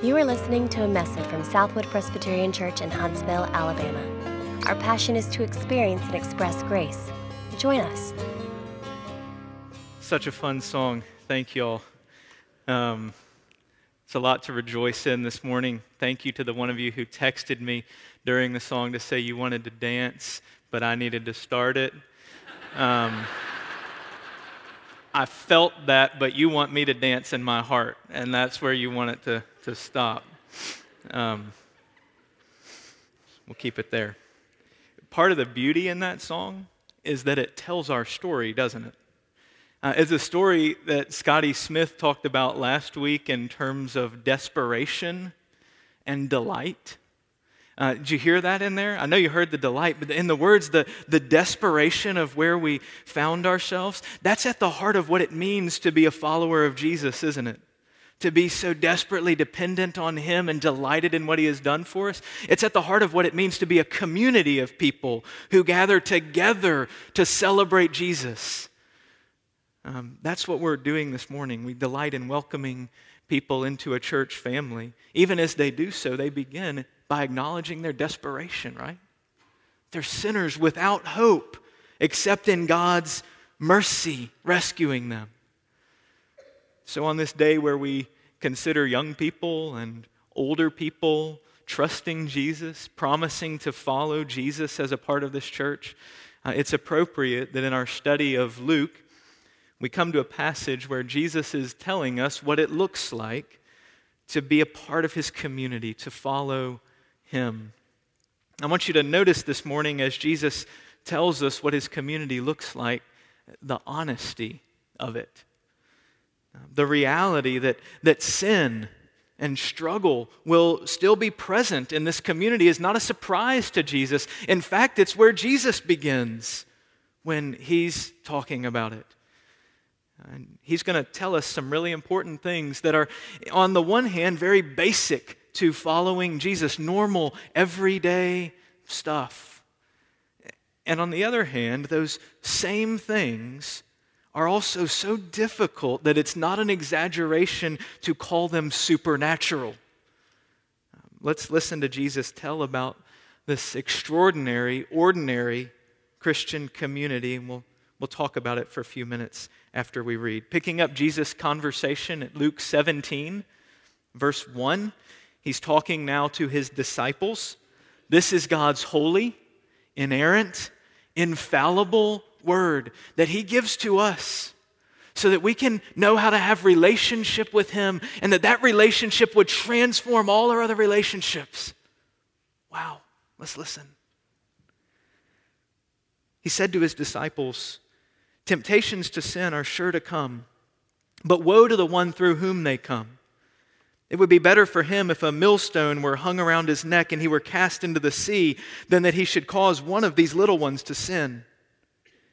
You are listening to a message from Southwood Presbyterian Church in Huntsville, Alabama. Our passion is to experience and express grace. Join us. Such a fun song. Thank y'all. It's a lot to rejoice in this morning. Thank you to the one of you who texted me during the song to say you wanted to dance, but I needed to start it. I felt that, but you want me to dance in my heart, and that's where you want it to stop. We'll keep it there. Part of the beauty in that song is that it tells our story, doesn't it? It's a story that Scotty Smith talked about last week in terms of desperation and delight. Did you hear that in there? I know you heard the delight, but in the words, the desperation of where we found ourselves, that's at the heart of what it means to be a follower of Jesus, isn't it? To be so desperately dependent on Him and delighted in what He has done for us. It's at the heart of what it means to be a community of people who gather together to celebrate Jesus. That's what we're doing this morning. We delight in welcoming people into a church family. Even as they do so, they begin by acknowledging their desperation, right? They're sinners without hope, except in God's mercy rescuing them. So on this day where we consider young people and older people trusting Jesus, promising to follow Jesus as a part of this church, it's appropriate that in our study of Luke, we come to a passage where Jesus is telling us what it looks like to be a part of His community, to follow Him. I want you to notice this morning as Jesus tells us what His community looks like, the honesty of it. The reality that sin and struggle will still be present in this community is not a surprise to Jesus. In fact, it's where Jesus begins when He's talking about it. And He's going to tell us some really important things that are, on the one hand, very basic to following Jesus, normal, everyday stuff. And on the other hand, those same things are also so difficult that it's not an exaggeration to call them supernatural. Let's listen to Jesus tell about this extraordinary, ordinary Christian community, and we'll talk about it for a few minutes after we read. Picking up Jesus' conversation at Luke 17, verse 1, He's talking now to His disciples. This is God's holy, inerrant, infallible Word that He gives to us so that we can know how to have relationship with Him, and that relationship would transform all our other relationships. Wow, let's listen. He said to His disciples, "Temptations to sin are sure to come, but woe to the one through whom they come. It would be better for him if a millstone were hung around his neck and he were cast into the sea than that he should cause one of these little ones to sin.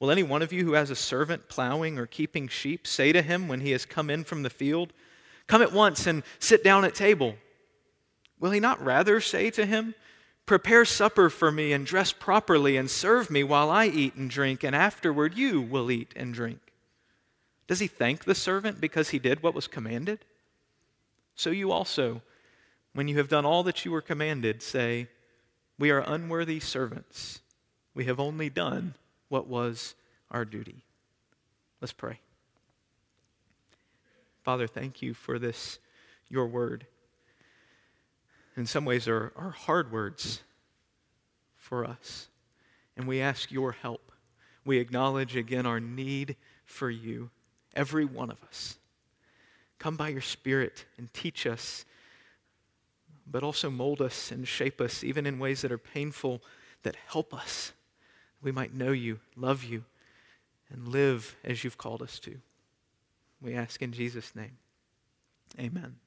Will any one of you who has a servant plowing or keeping sheep say to him when he has come in from the field, 'Come at once and sit down at table'? Will he not rather say to him, 'Prepare supper for me and dress properly and serve me while I eat and drink, and afterward you will eat and drink'? Does he thank the servant because he did what was commanded? So you also, when you have done all that you were commanded, say, 'We are unworthy servants. We have only done what was our duty.'" Let's pray. Father, thank you for this, your word. In some ways, are hard words for us. And we ask your help. We acknowledge again our need for you, every one of us. Come by your Spirit and teach us, but also mold us and shape us, even in ways that are painful, that help us. We might know you, love you, and live as you've called us to. We ask in Jesus' name. Amen.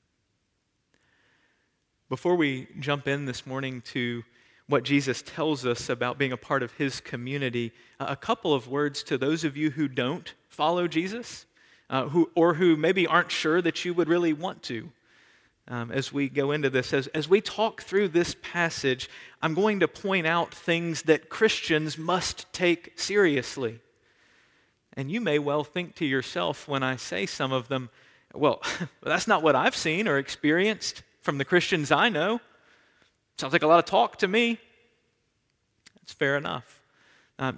Before we jump in this morning to what Jesus tells us about being a part of his community, a couple of words to those of you who don't follow Jesus, who maybe aren't sure that you would really want to. As we go into this, as we talk through this passage, I'm going to point out things that Christians must take seriously. And you may well think to yourself when I say some of them, well, that's not what I've seen or experienced from the Christians I know. Sounds like a lot of talk to me. That's fair enough.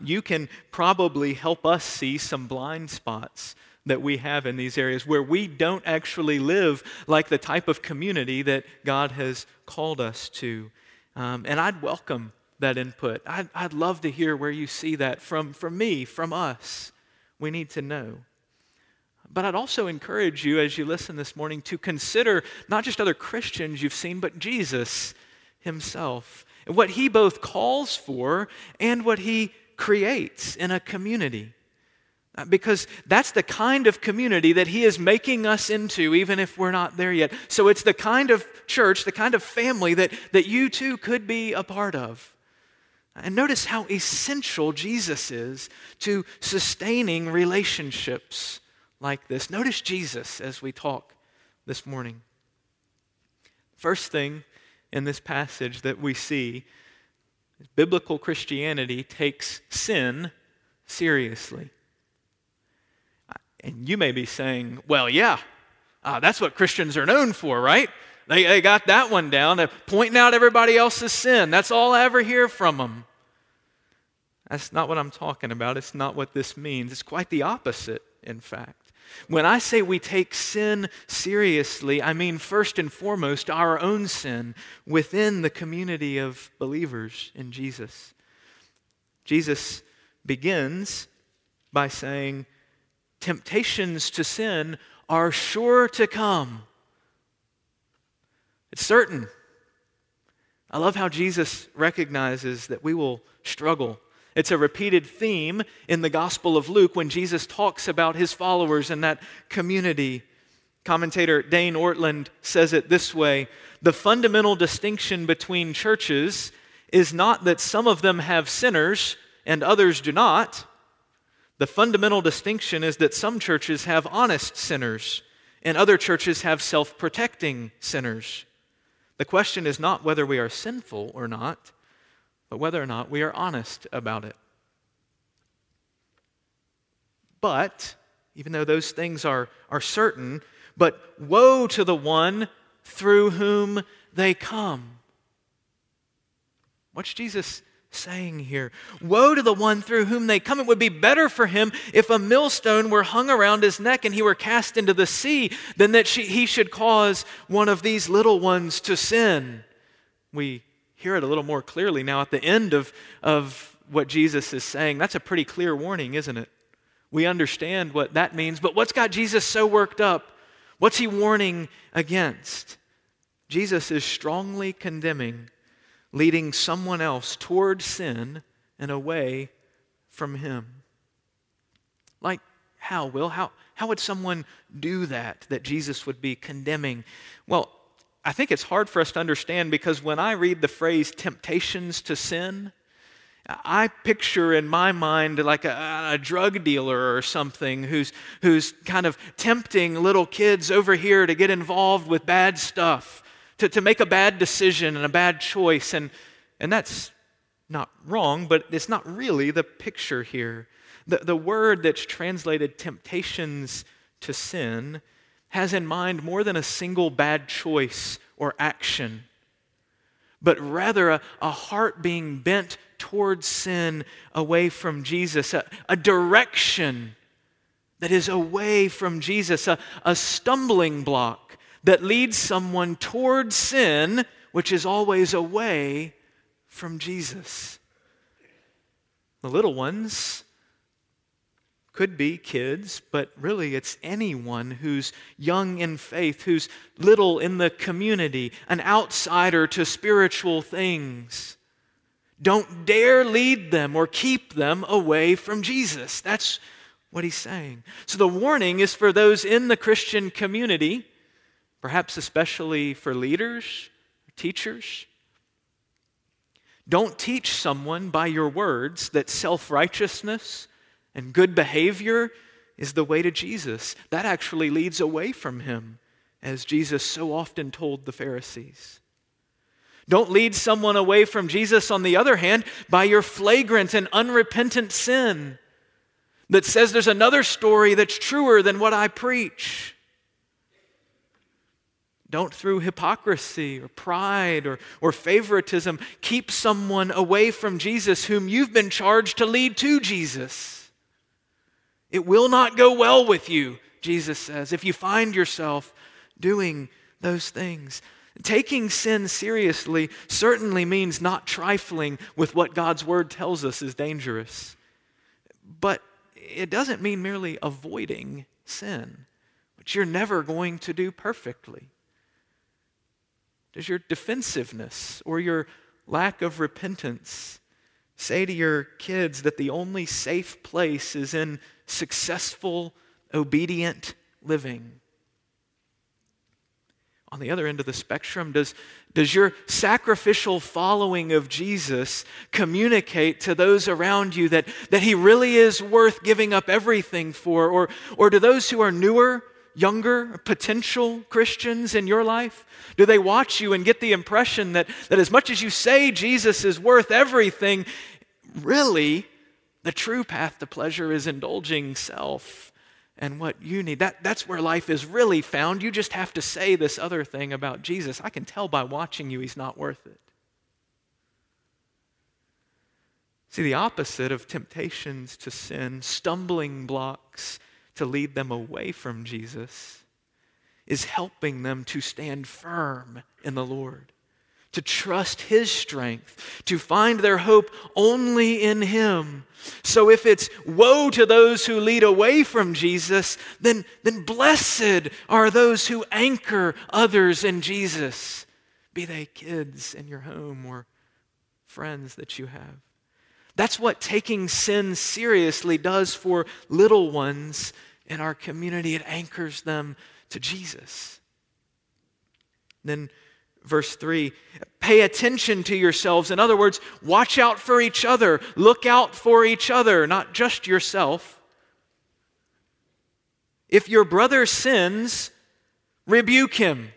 You can probably help us see some blind spots that we have in these areas where we don't actually live like the type of community that God has called us to. And I'd welcome that input. I'd love to hear where you see that from me, from us. We need to know. But I'd also encourage you as you listen this morning to consider not just other Christians you've seen, but Jesus himself and what he both calls for and what he creates in a community. Because that's the kind of community that he is making us into, even if we're not there yet. So it's the kind of church, the kind of family that you too could be a part of. And notice how essential Jesus is to sustaining relationships like this. Notice Jesus as we talk this morning. First thing in this passage that we see is biblical Christianity takes sin seriously. And you may be saying, well, yeah, that's what Christians are known for, right? They got that one down, pointing out everybody else's sin. That's all I ever hear from them. That's not what I'm talking about. It's not what this means. It's quite the opposite, in fact. When I say we take sin seriously, I mean first and foremost our own sin within the community of believers in Jesus. Jesus begins by saying, temptations to sin are sure to come. It's certain. I love how Jesus recognizes that we will struggle. It's a repeated theme in the Gospel of Luke when Jesus talks about his followers and that community. Commentator Dane Ortland says it this way: the fundamental distinction between churches is not that some of them have sinners and others do not. The fundamental distinction is that some churches have honest sinners and other churches have self-protecting sinners. The question is not whether we are sinful or not, but whether or not we are honest about it. But, even though those things are certain, but woe to the one through whom they come. What's Jesus saying here? Woe to the one through whom they come. It would be better for him if a millstone were hung around his neck and he were cast into the sea than that he should cause one of these little ones to sin. We hear it a little more clearly now at the end of what Jesus is saying. That's a pretty clear warning, isn't it? We understand what that means, but what's got Jesus so worked up? What's he warning against? Jesus is strongly condemning leading someone else toward sin and away from him. Like how, Will? How would someone do that Jesus would be condemning? Well, I think it's hard for us to understand because when I read the phrase temptations to sin, I picture in my mind like a drug dealer or something who's kind of tempting little kids over here to get involved with bad stuff. To make a bad decision and a bad choice, and that's not wrong, but it's not really the picture here. The word that's translated temptations to sin has in mind more than a single bad choice or action, but rather a heart being bent towards sin away from Jesus, a direction that is away from Jesus, a stumbling block that leads someone toward sin, which is always away from Jesus. The little ones could be kids, but really it's anyone who's young in faith, who's little in the community, an outsider to spiritual things. Don't dare lead them or keep them away from Jesus. That's what he's saying. So the warning is for those in the Christian community, perhaps especially for leaders, teachers. Don't teach someone by your words that self-righteousness and good behavior is the way to Jesus. That actually leads away from him, as Jesus so often told the Pharisees. Don't lead someone away from Jesus, on the other hand, by your flagrant and unrepentant sin that says there's another story that's truer than what I preach. Don't, through hypocrisy or pride or favoritism, keep someone away from Jesus whom you've been charged to lead to Jesus. It will not go well with you, Jesus says, if you find yourself doing those things. Taking sin seriously certainly means not trifling with what God's word tells us is dangerous. But it doesn't mean merely avoiding sin, which you're never going to do perfectly. Does your defensiveness or your lack of repentance say to your kids that the only safe place is in successful, obedient living? On the other end of the spectrum, does your sacrificial following of Jesus communicate to those around you that he really is worth giving up everything for? Or to those who are newer, younger, potential Christians in your life? Do they watch you and get the impression that as much as you say Jesus is worth everything, really the true path to pleasure is indulging self? And what you need. That's where life is really found. You just have to say this other thing about Jesus. I can tell by watching you he's not worth it. See, the opposite of temptations to sin, stumbling blocks to lead them away from Jesus, is helping them to stand firm in the Lord, to trust his strength, to find their hope only in him. So if it's woe to those who lead away from Jesus, then blessed are those who anchor others in Jesus, be they kids in your home or friends that you have. That's what taking sin seriously does for little ones in our community. It anchors them to Jesus. Then verse 3, pay attention to yourselves. In other words, watch out for each other. Look out for each other, not just yourself. If your brother sins, rebuke him.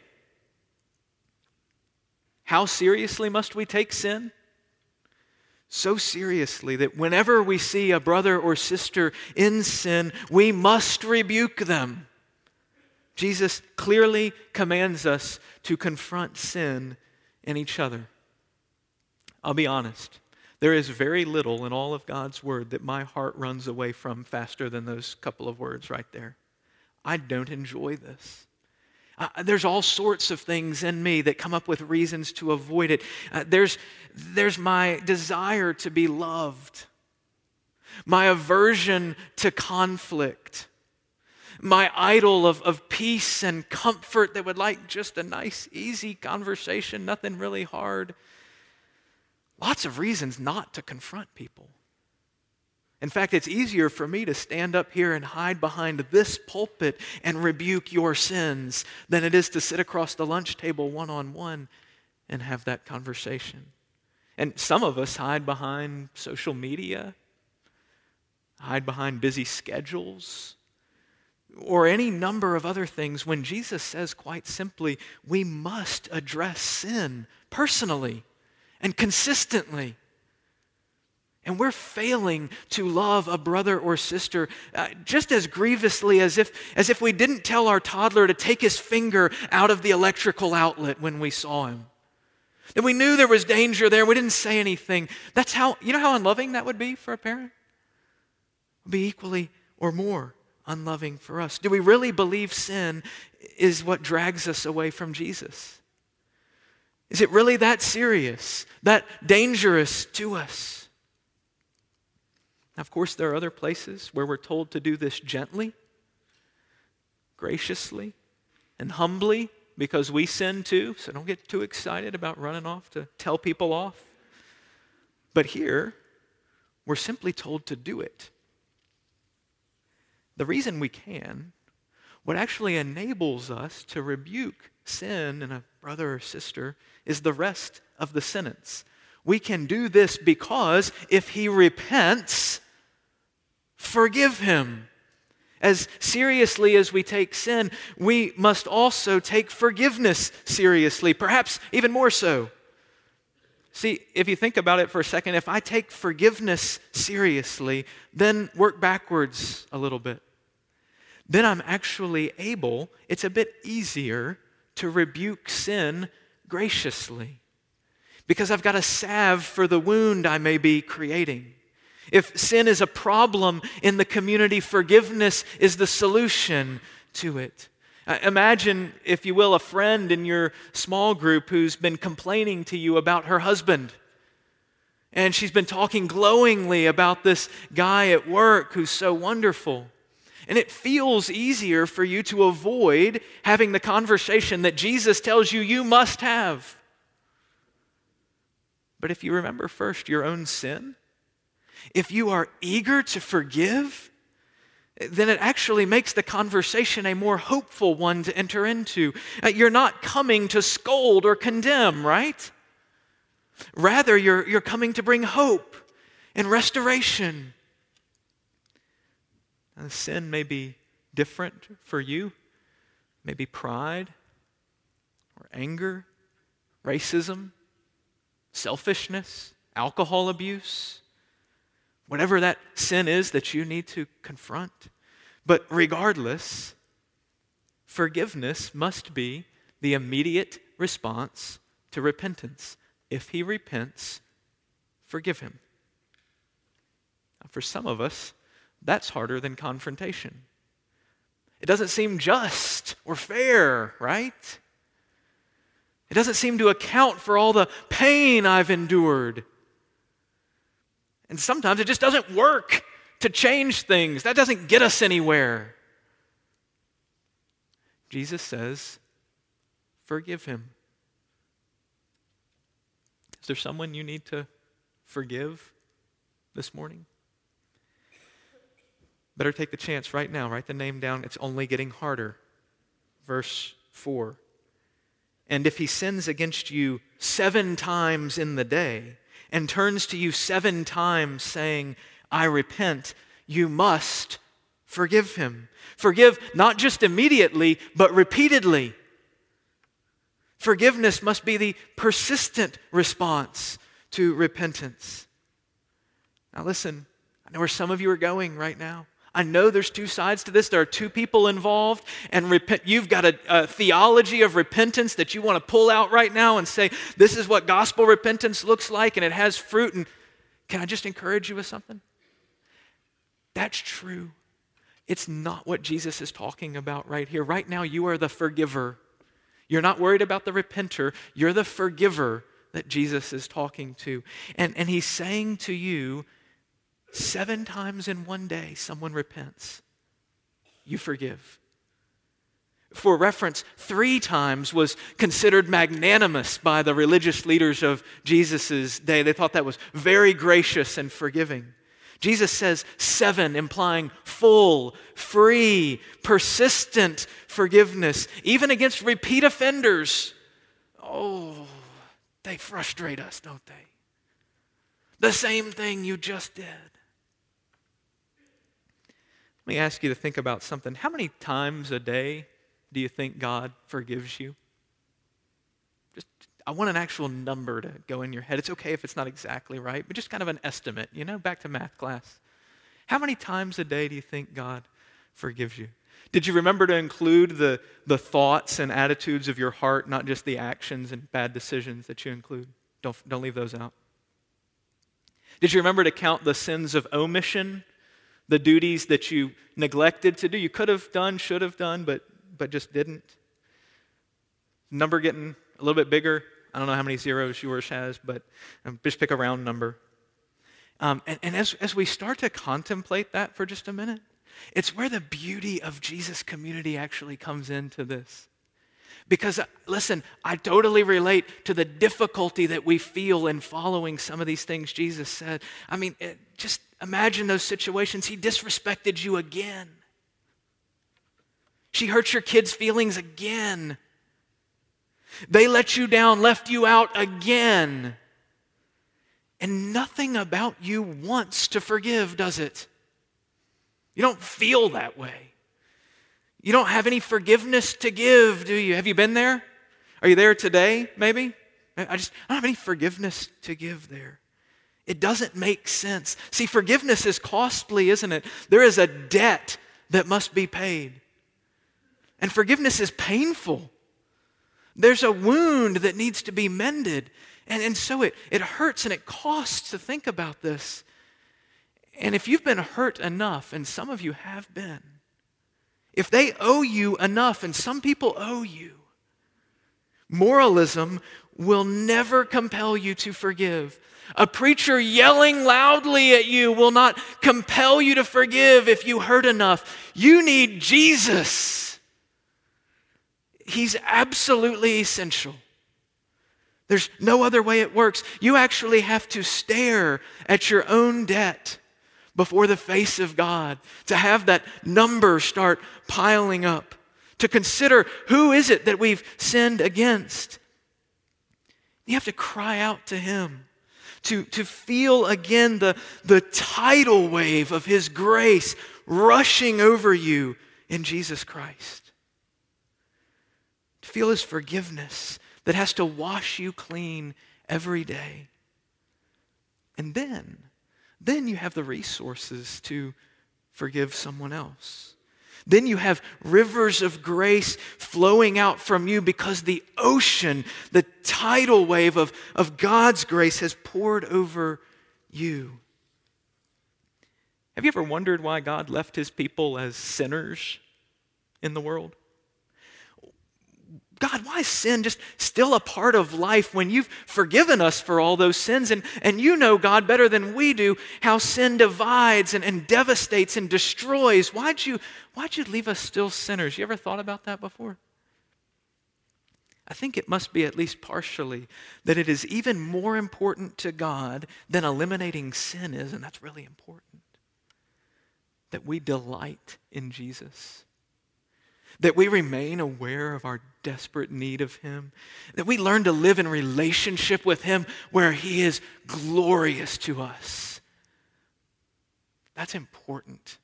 How seriously must we take sin? So seriously that whenever we see a brother or sister in sin, we must rebuke them. Jesus clearly commands us to confront sin in each other. I'll be honest, there is very little in all of God's word that my heart runs away from faster than those couple of words right there. I don't enjoy this. There's all sorts of things in me that come up with reasons to avoid it. There's my desire to be loved, my aversion to conflict, my idol of peace and comfort that would like just a nice, easy conversation, nothing really hard. Lots of reasons not to confront people. In fact, it's easier for me to stand up here and hide behind this pulpit and rebuke your sins than it is to sit across the lunch table one-on-one and have that conversation. And some of us hide behind social media, hide behind busy schedules, or any number of other things, when Jesus says quite simply, we must address sin personally and consistently. And we're failing to love a brother or sister just as grievously as if we didn't tell our toddler to take his finger out of the electrical outlet when we saw him. That we knew there was danger there, we didn't say anything. That's how, you know how unloving that would be for a parent? It would be equally or more unloving for us. Do we really believe sin is what drags us away from Jesus? Is it really that serious, that dangerous to us? Now, of course, there are other places where we're told to do this gently, graciously, and humbly, because we sin too, so don't get too excited about running off to tell people off. But here, we're simply told to do it. The reason we can, what actually enables us to rebuke sin in a brother or sister is the rest of the sentence. We can do this because if he repents, forgive him. As seriously as we take sin, we must also take forgiveness seriously, perhaps even more so. See, if you think about it for a second, if I take forgiveness seriously, then work backwards a little bit. Then I'm actually able, it's a bit easier to rebuke sin graciously because I've got a salve for the wound I may be creating. If sin is a problem in the community, forgiveness is the solution to it. Imagine, if you will, a friend in your small group who's been complaining to you about her husband. And she's been talking glowingly about this guy at work who's so wonderful. And it feels easier for you to avoid having the conversation that Jesus tells you you must have. But if you remember first your own sin, if you are eager to forgive, then it actually makes the conversation a more hopeful one to enter into. You're not coming to scold or condemn, right? Rather, you're coming to bring hope and restoration. Now, sin may be different for you. Maybe pride or anger, racism, selfishness, alcohol abuse, whatever that sin is that you need to confront. But regardless, forgiveness must be the immediate response to repentance. If he repents, forgive him. Now, for some of us, that's harder than confrontation. It doesn't seem just or fair, right? It doesn't seem to account for all the pain I've endured. And sometimes it just doesn't work to change things. That doesn't get us anywhere. Jesus says, forgive him. Is there someone you need to forgive this morning? Better take the chance right now. Write the name down. It's only getting harder. Verse 4. And if he sins against you 7 times in the day, and turns to you 7 times saying, I repent, you must forgive him. Forgive not just immediately, but repeatedly. Forgiveness must be the persistent response to repentance. Now listen, I know where some of you are going right now. I know there's 2 sides to this. There are 2 people involved, and you've got a theology of repentance that you want to pull out right now and say, this is what gospel repentance looks like, and it has fruit. And can I just encourage you with something? That's true. It's not what Jesus is talking about right here. Right now, you are the forgiver. You're not worried about the repenter. You're the forgiver that Jesus is talking to. And he's saying to you, 7 times in one day, someone repents. You forgive. For reference, 3 times was considered magnanimous by the religious leaders of Jesus' day. They thought that was very gracious and forgiving. Jesus says 7, implying full, free, persistent forgiveness, even against repeat offenders. Oh, they frustrate us, don't they? The same thing you just did. Let me ask you to think about something. How many times a day do you think God forgives you? Just, I want an actual number to go in your head. It's okay if it's not exactly right, but just kind of an estimate, you know, back to math class. How many times a day do you think God forgives you? Did you remember to include the thoughts and attitudes of your heart, not just the actions and bad decisions that you include? Don't leave those out. Did you remember to count the sins of omission, the duties that you neglected to do? You could have done, should have done, but just didn't. Number getting a little bit bigger. I don't know how many zeros yours has, but just pick a round number. And as we start to contemplate that for just a minute, it's where the beauty of Jesus community actually comes into this. Because, listen, I totally relate to the difficulty that we feel in following some of these things Jesus said. I mean, just imagine those situations. He disrespected you again. She hurt your kids' feelings again. They let you down, left you out again. And nothing about you wants to forgive, does it? You don't feel that way. You don't have any forgiveness to give, do you? Have you been there? Are you there today, maybe? I don't have any forgiveness to give there. It doesn't make sense. See, forgiveness is costly, isn't it? There is a debt that must be paid. And forgiveness is painful. There's a wound that needs to be mended. And so it hurts and it costs to think about this. And if you've been hurt enough, and some of you have been, if they owe you enough, and some people owe you, moralism will never compel you to forgive. A preacher yelling loudly at you will not compel you to forgive if you hurt enough. You need Jesus. He's absolutely essential. There's no other way it works. You actually have to stare at your own debt before the face of God, to have that number start piling up, to consider who is it that we've sinned against. You have to cry out to Him, to feel again the tidal wave of His grace rushing over you in Jesus Christ, to feel His forgiveness that has to wash you clean every day. And then you have the resources to forgive someone else. Then you have rivers of grace flowing out from you because the ocean, the tidal wave of God's grace has poured over you. Have you ever wondered why God left His people as sinners in the world? God, why is sin just still a part of life when you've forgiven us for all those sins? And you know, God, better than we do how sin divides and devastates and destroys. Why'd you leave us still sinners? You ever thought about that before? I think it must be at least partially that it is even more important to God than eliminating sin is, and that's really important. That we delight in Jesus. That we remain aware of our desperate need of Him, that we learn to live in relationship with Him where He is glorious to us. That's important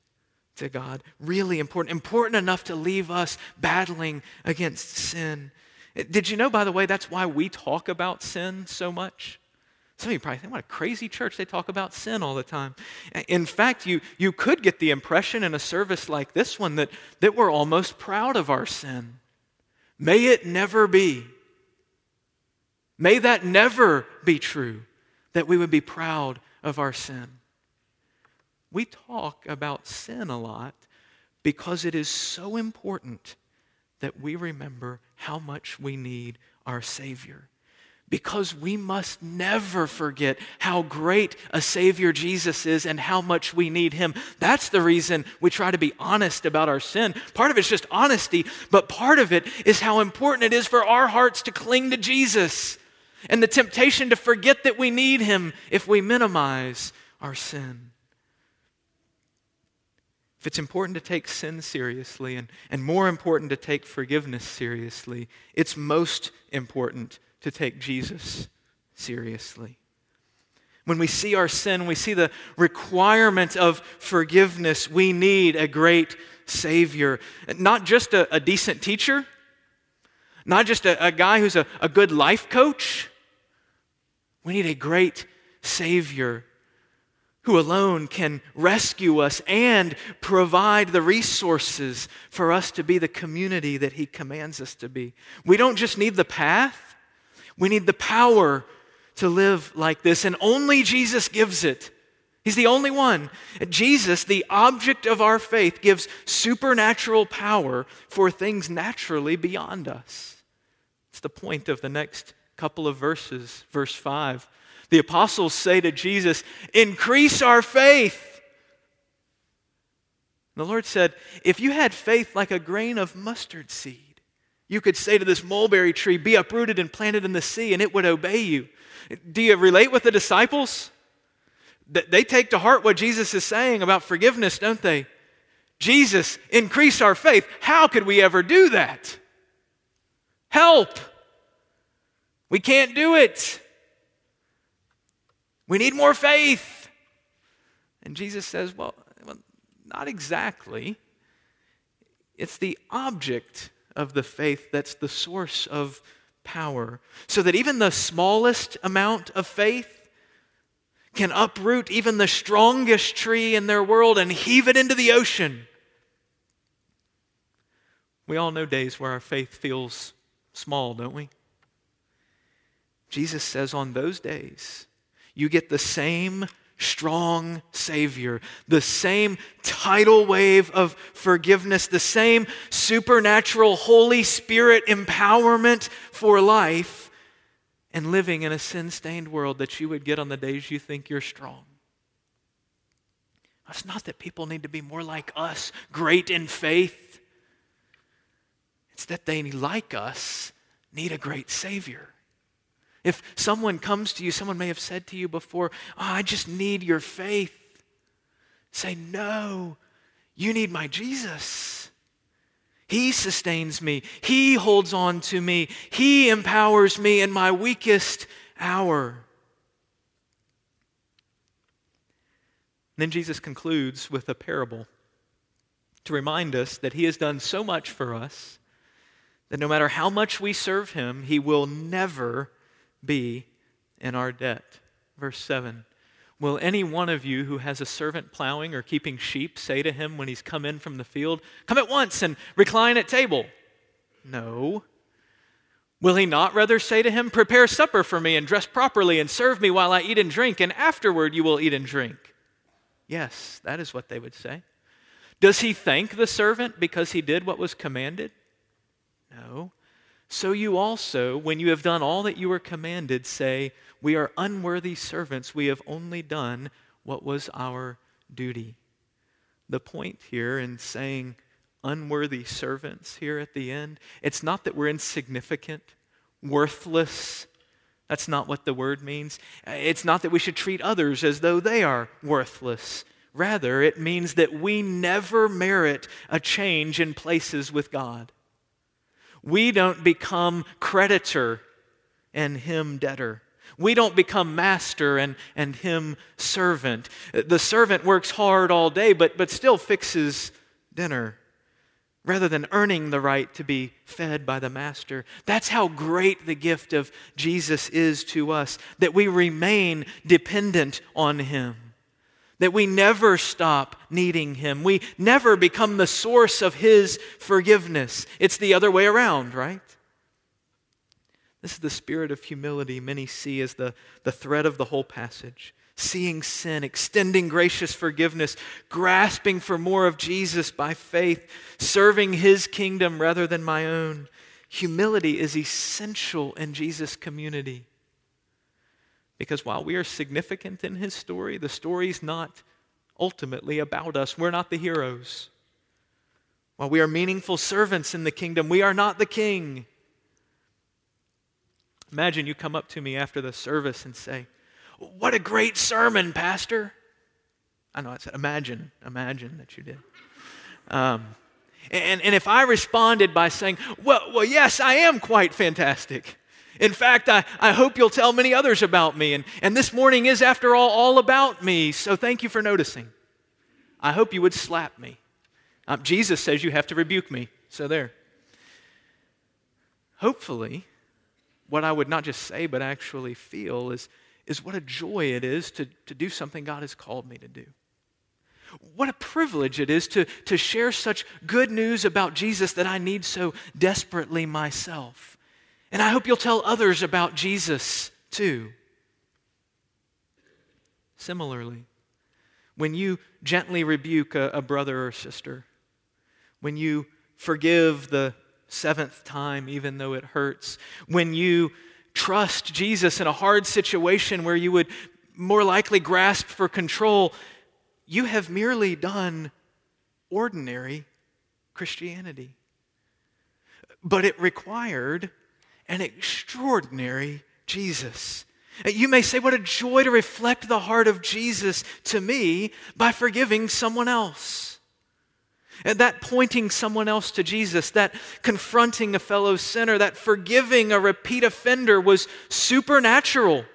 to God, really important, important enough to leave us battling against sin. Did you know, by the way, that's why we talk about sin so much? Some of you probably think, what a crazy church, they talk about sin all the time. In fact, you could get the impression in a service like this one that we're almost proud of our sin. May it never be. May that never be true, that we would be proud of our sin. We talk about sin a lot because it is so important that we remember how much we need our Savior. Because we must never forget how great a Savior Jesus is and how much we need Him. That's the reason we try to be honest about our sin. Part of it's just honesty, but part of it is how important it is for our hearts to cling to Jesus and the temptation to forget that we need Him if we minimize our sin. If it's important to take sin seriously and more important to take forgiveness seriously, it's most important to take Jesus seriously. When we see our sin, we see the requirement of forgiveness. We need a great Savior. Not just a decent teacher, not just a guy who's a good life coach. We need a great Savior who alone can rescue us and provide the resources for us to be the community that He commands us to be. We don't just need the path, we need the power to live like this, and only Jesus gives it. He's the only one. Jesus, the object of our faith, gives supernatural power for things naturally beyond us. It's the point of the next couple of verses, verse 5. The apostles say to Jesus, "Increase our faith." And the Lord said, "If you had faith like a grain of mustard seed, you could say to this mulberry tree, be uprooted and planted in the sea, and it would obey you." Do you relate with the disciples? They take to heart what Jesus is saying about forgiveness, don't they? Jesus, increase our faith. How could we ever do that? Help! We can't do it. We need more faith. And Jesus says, well, not exactly. It's the object of the faith that's the source of power, so that even the smallest amount of faith can uproot even the strongest tree in their world and heave it into the ocean. We all know days where our faith feels small, don't we? Jesus says on those days, you get the same strong Savior, the same tidal wave of forgiveness, the same supernatural Holy Spirit empowerment for life and living in a sin-stained world that you would get on the days you think you're strong. It's not that people need to be more like us, great in faith. It's that they, like us, need a great Savior. If someone comes to you, someone may have said to you before, I just need your faith. Say, no, you need my Jesus. He sustains me. He holds on to me. He empowers me in my weakest hour. Then Jesus concludes with a parable to remind us that he has done so much for us that no matter how much we serve him, he will never be in our debt. Verse 7, will any one of you who has a servant plowing or keeping sheep say to him when he's come in from the field, come at once and recline at table? No. Will he not rather say to him, prepare supper for me and dress properly and serve me while I eat and drink, and afterward you will eat and drink? Yes, that is what they would say. Does he thank the servant because he did what was commanded? No. So you also, when you have done all that you were commanded, say, we are unworthy servants. We have only done what was our duty. The point here in saying unworthy servants here at the end, it's not that we're insignificant, worthless. That's not what the word means. It's not that we should treat others as though they are worthless. Rather, it means that we never merit a change in places with God. We don't become creditor and him debtor. We don't become master and him servant. The servant works hard all day, but still fixes dinner rather than earning the right to be fed by the master. That's how great the gift of Jesus is to us, that we remain dependent on him, that we never stop needing him. We never become the source of his forgiveness. It's the other way around, right? This is the spirit of humility many see as the thread of the whole passage. Seeing sin, extending gracious forgiveness, grasping for more of Jesus by faith, serving his kingdom rather than my own. Humility is essential in Jesus' community. Because while we are significant in his story, the story's not ultimately about us. We're not the heroes. While we are meaningful servants in the kingdom, we are not the king. Imagine you come up to me after the service and say, what a great sermon, Pastor. I know, I said, imagine that you did. And if I responded by saying, well, yes, I am quite fantastic. In fact, I hope you'll tell many others about me. And this morning is, after all about me. So thank you for noticing. I hope you would slap me. Jesus says you have to rebuke me. So there. Hopefully, what I would not just say but actually feel is what a joy it is to do something God has called me to do. What a privilege it is to share such good news about Jesus that I need so desperately myself. And I hope you'll tell others about Jesus too. Similarly, when you gently rebuke a brother or sister, when you forgive the seventh time even though it hurts, when you trust Jesus in a hard situation where you would more likely grasp for control, you have merely done ordinary Christianity. But it required an extraordinary Jesus. You may say, what a joy to reflect the heart of Jesus to me by forgiving someone else. And that pointing someone else to Jesus, that confronting a fellow sinner, that forgiving a repeat offender was supernatural.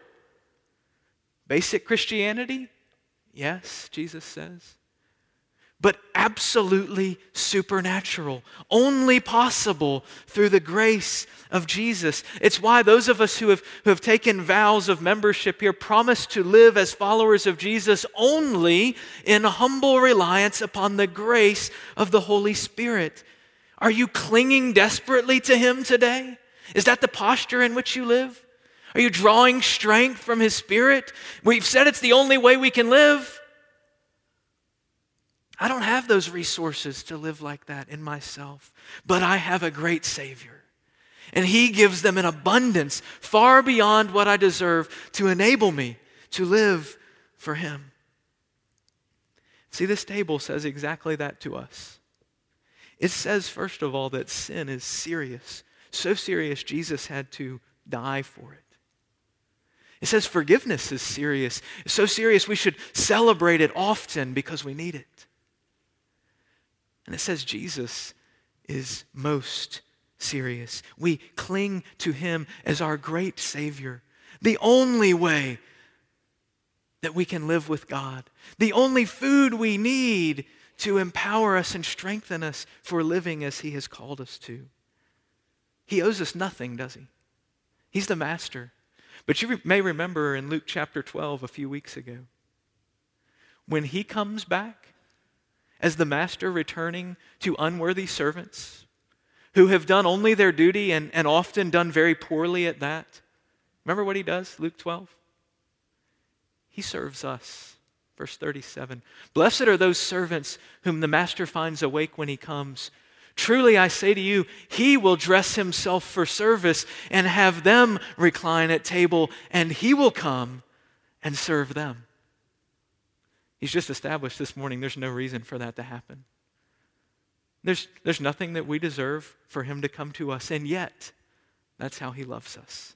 Basic Christianity? Yes, Jesus says. But absolutely supernatural, only possible through the grace of Jesus. It's why those of us who have taken vows of membership here promise to live as followers of Jesus only in humble reliance upon the grace of the Holy Spirit. Are you clinging desperately to Him today? Is that the posture in which you live? Are you drawing strength from His Spirit? We've said it's the only way we can live. I don't have those resources to live like that in myself, but I have a great Savior, and He gives them an abundance far beyond what I deserve to enable me to live for Him. See, this table says exactly that to us. It says, first of all, that sin is serious, so serious Jesus had to die for it. It says forgiveness is serious, it's so serious we should celebrate it often because we need it. And it says Jesus is most serious. We cling to Him as our great Savior, the only way that we can live with God, the only food we need to empower us and strengthen us for living as He has called us to. He owes us nothing, does He? He's the master. But you may remember in Luke chapter 12 a few weeks ago, when He comes back, as the master returning to unworthy servants who have done only their duty and often done very poorly at that. Remember what He does, Luke 12? He serves us. Verse 37, "Blessed are those servants whom the master finds awake when he comes. Truly I say to you, he will dress himself for service and have them recline at table, and he will come and serve them." He's just established this morning there's no reason for that to happen. There's nothing that we deserve for Him to come to us, and yet that's how He loves us.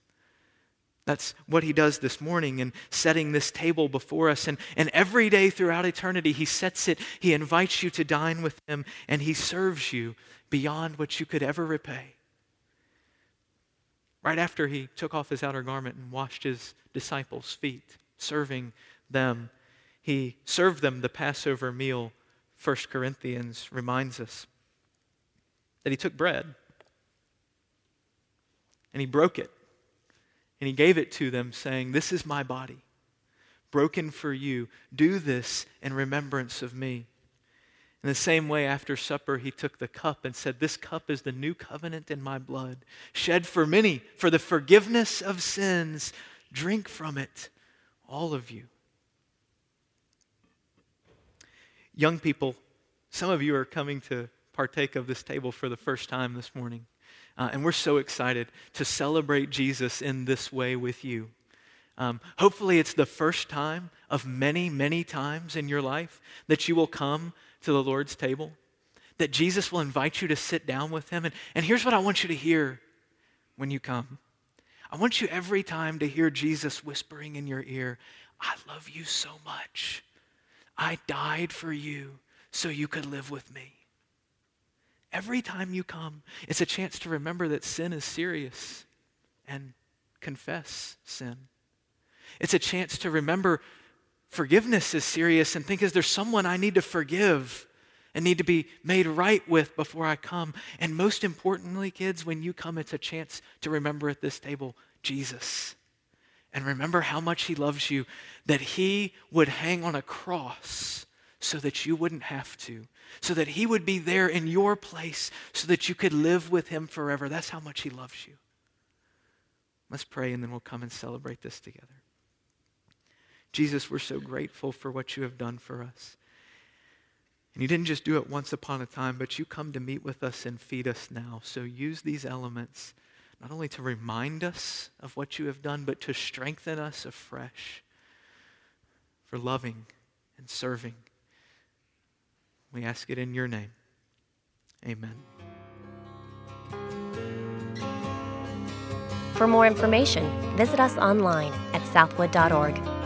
That's what He does this morning in setting this table before us, and every day throughout eternity He sets it, He invites you to dine with Him, and He serves you beyond what you could ever repay. Right after He took off His outer garment and washed His disciples' feet, serving them, He served them the Passover meal. 1 Corinthians reminds us that He took bread and He broke it and He gave it to them saying, "This is my body, broken for you. Do this in remembrance of me." In the same way, after supper, He took the cup and said, "This cup is the new covenant in my blood, shed for many for the forgiveness of sins. Drink from it, all of you." Young people, some of you are coming to partake of this table for the first time this morning, and we're so excited to celebrate Jesus in this way with you. Hopefully it's the first time of many, many times in your life that you will come to the Lord's table, that Jesus will invite you to sit down with Him. And here's what I want you to hear when you come. I want you every time to hear Jesus whispering in your ear, "I love you so much. I died for you so you could live with me." Every time you come, it's a chance to remember that sin is serious and confess sin. It's a chance to remember forgiveness is serious and think, is there someone I need to forgive and need to be made right with before I come? And most importantly, kids, when you come, it's a chance to remember at this table, Jesus. And remember how much He loves you, that He would hang on a cross so that you wouldn't have to, so that He would be there in your place so that you could live with Him forever. That's how much He loves you. Let's pray and then we'll come and celebrate this together. Jesus, we're so grateful for what You have done for us. And You didn't just do it once upon a time, but You come to meet with us and feed us now. So use these elements not only to remind us of what You have done, but to strengthen us afresh for loving and serving. We ask it in Your name. Amen. For more information, visit us online at southwood.org.